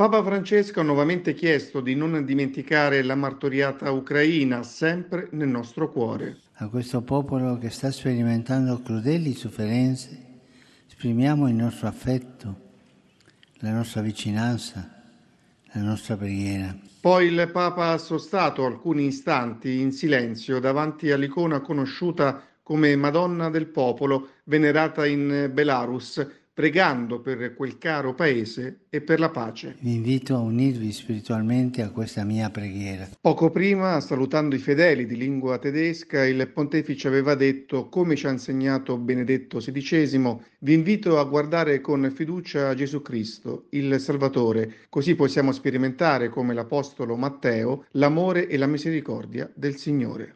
Papa Francesco ha nuovamente chiesto di non dimenticare la martoriata Ucraina sempre nel nostro cuore. A questo popolo che sta sperimentando crudeli sofferenze, esprimiamo il nostro affetto, la nostra vicinanza, la nostra preghiera. Poi il Papa ha sostato alcuni istanti in silenzio davanti all'icona conosciuta come Madonna del Popolo, venerata in Belarus, pregando per quel caro paese e per la pace. Vi invito a unirvi spiritualmente a questa mia preghiera. Poco prima, salutando i fedeli di lingua tedesca, il pontefice aveva detto, come ci ha insegnato Benedetto XVI, vi invito a guardare con fiducia a Gesù Cristo, il Salvatore, così possiamo sperimentare, come l'Apostolo Matteo, l'amore e la misericordia del Signore.